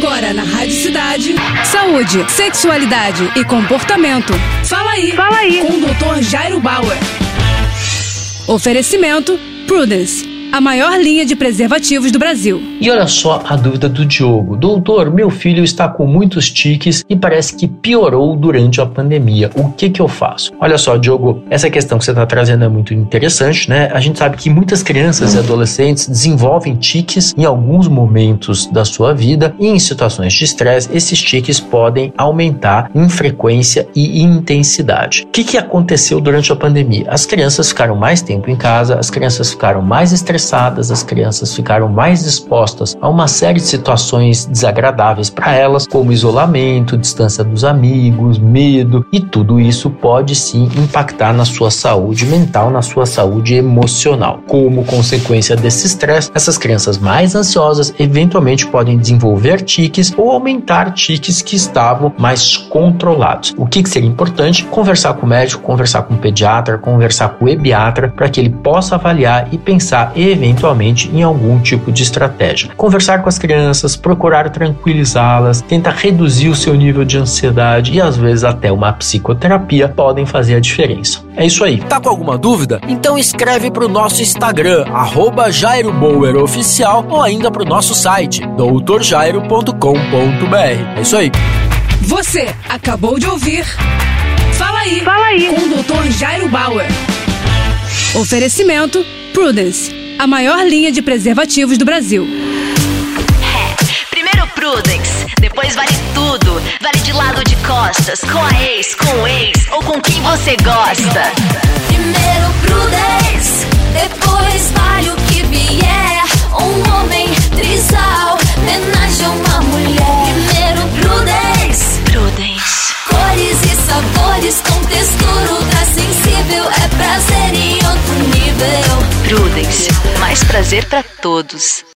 Agora na Rádio Cidade, saúde, sexualidade e comportamento. Fala aí. Com o Dr. Jairo Bauer. Oferecimento Prudence, a maior linha de preservativos do Brasil. E olha só a dúvida do Diogo. Doutor, meu filho está com muitos tiques e parece que piorou durante a pandemia. O que eu faço? Olha só, Diogo, essa questão que você está trazendo é muito interessante, né? A gente sabe que muitas crianças e adolescentes desenvolvem tiques em alguns momentos da sua vida e em situações de estresse, esses tiques podem aumentar em frequência e intensidade. O que aconteceu durante a pandemia? As crianças ficaram mais tempo em casa, as crianças ficaram mais estressadas, as crianças ficaram mais expostas a uma série de situações desagradáveis para elas, como isolamento, distância dos amigos, medo, e tudo isso pode sim impactar na sua saúde mental, na sua saúde emocional. Como consequência desse estresse, essas crianças mais ansiosas eventualmente podem desenvolver tiques ou aumentar tiques que estavam mais controlados. O que seria importante? Conversar com o médico, conversar com o pediatra, conversar com o ebiatra, para que ele possa avaliar e pensar eventualmente em algum tipo de estratégia. Conversar com as crianças, procurar tranquilizá-las, tentar reduzir o seu nível de ansiedade e às vezes até uma psicoterapia podem fazer a diferença. É isso aí. Tá com alguma dúvida? Então escreve pro nosso Instagram, @JairoBauerOficial, ou ainda pro nosso site, doutorjairo.com.br. É isso aí. Você acabou de ouvir Fala aí. Com o Dr. Jairo Bauer. Oferecimento Prudence, a maior linha de preservativos do Brasil. Primeiro Prudence, depois vale tudo. Vale de lado de costas, com a ex, com o ex ou com quem você gosta. Primeiro Prudence, depois vale o que vier. Um homem, trisal, homenagem a uma mulher. Primeiro Prudence. Cores e sabores com textura ultra sensível. É prazer em outro nível. Prudence, mais prazer pra todos.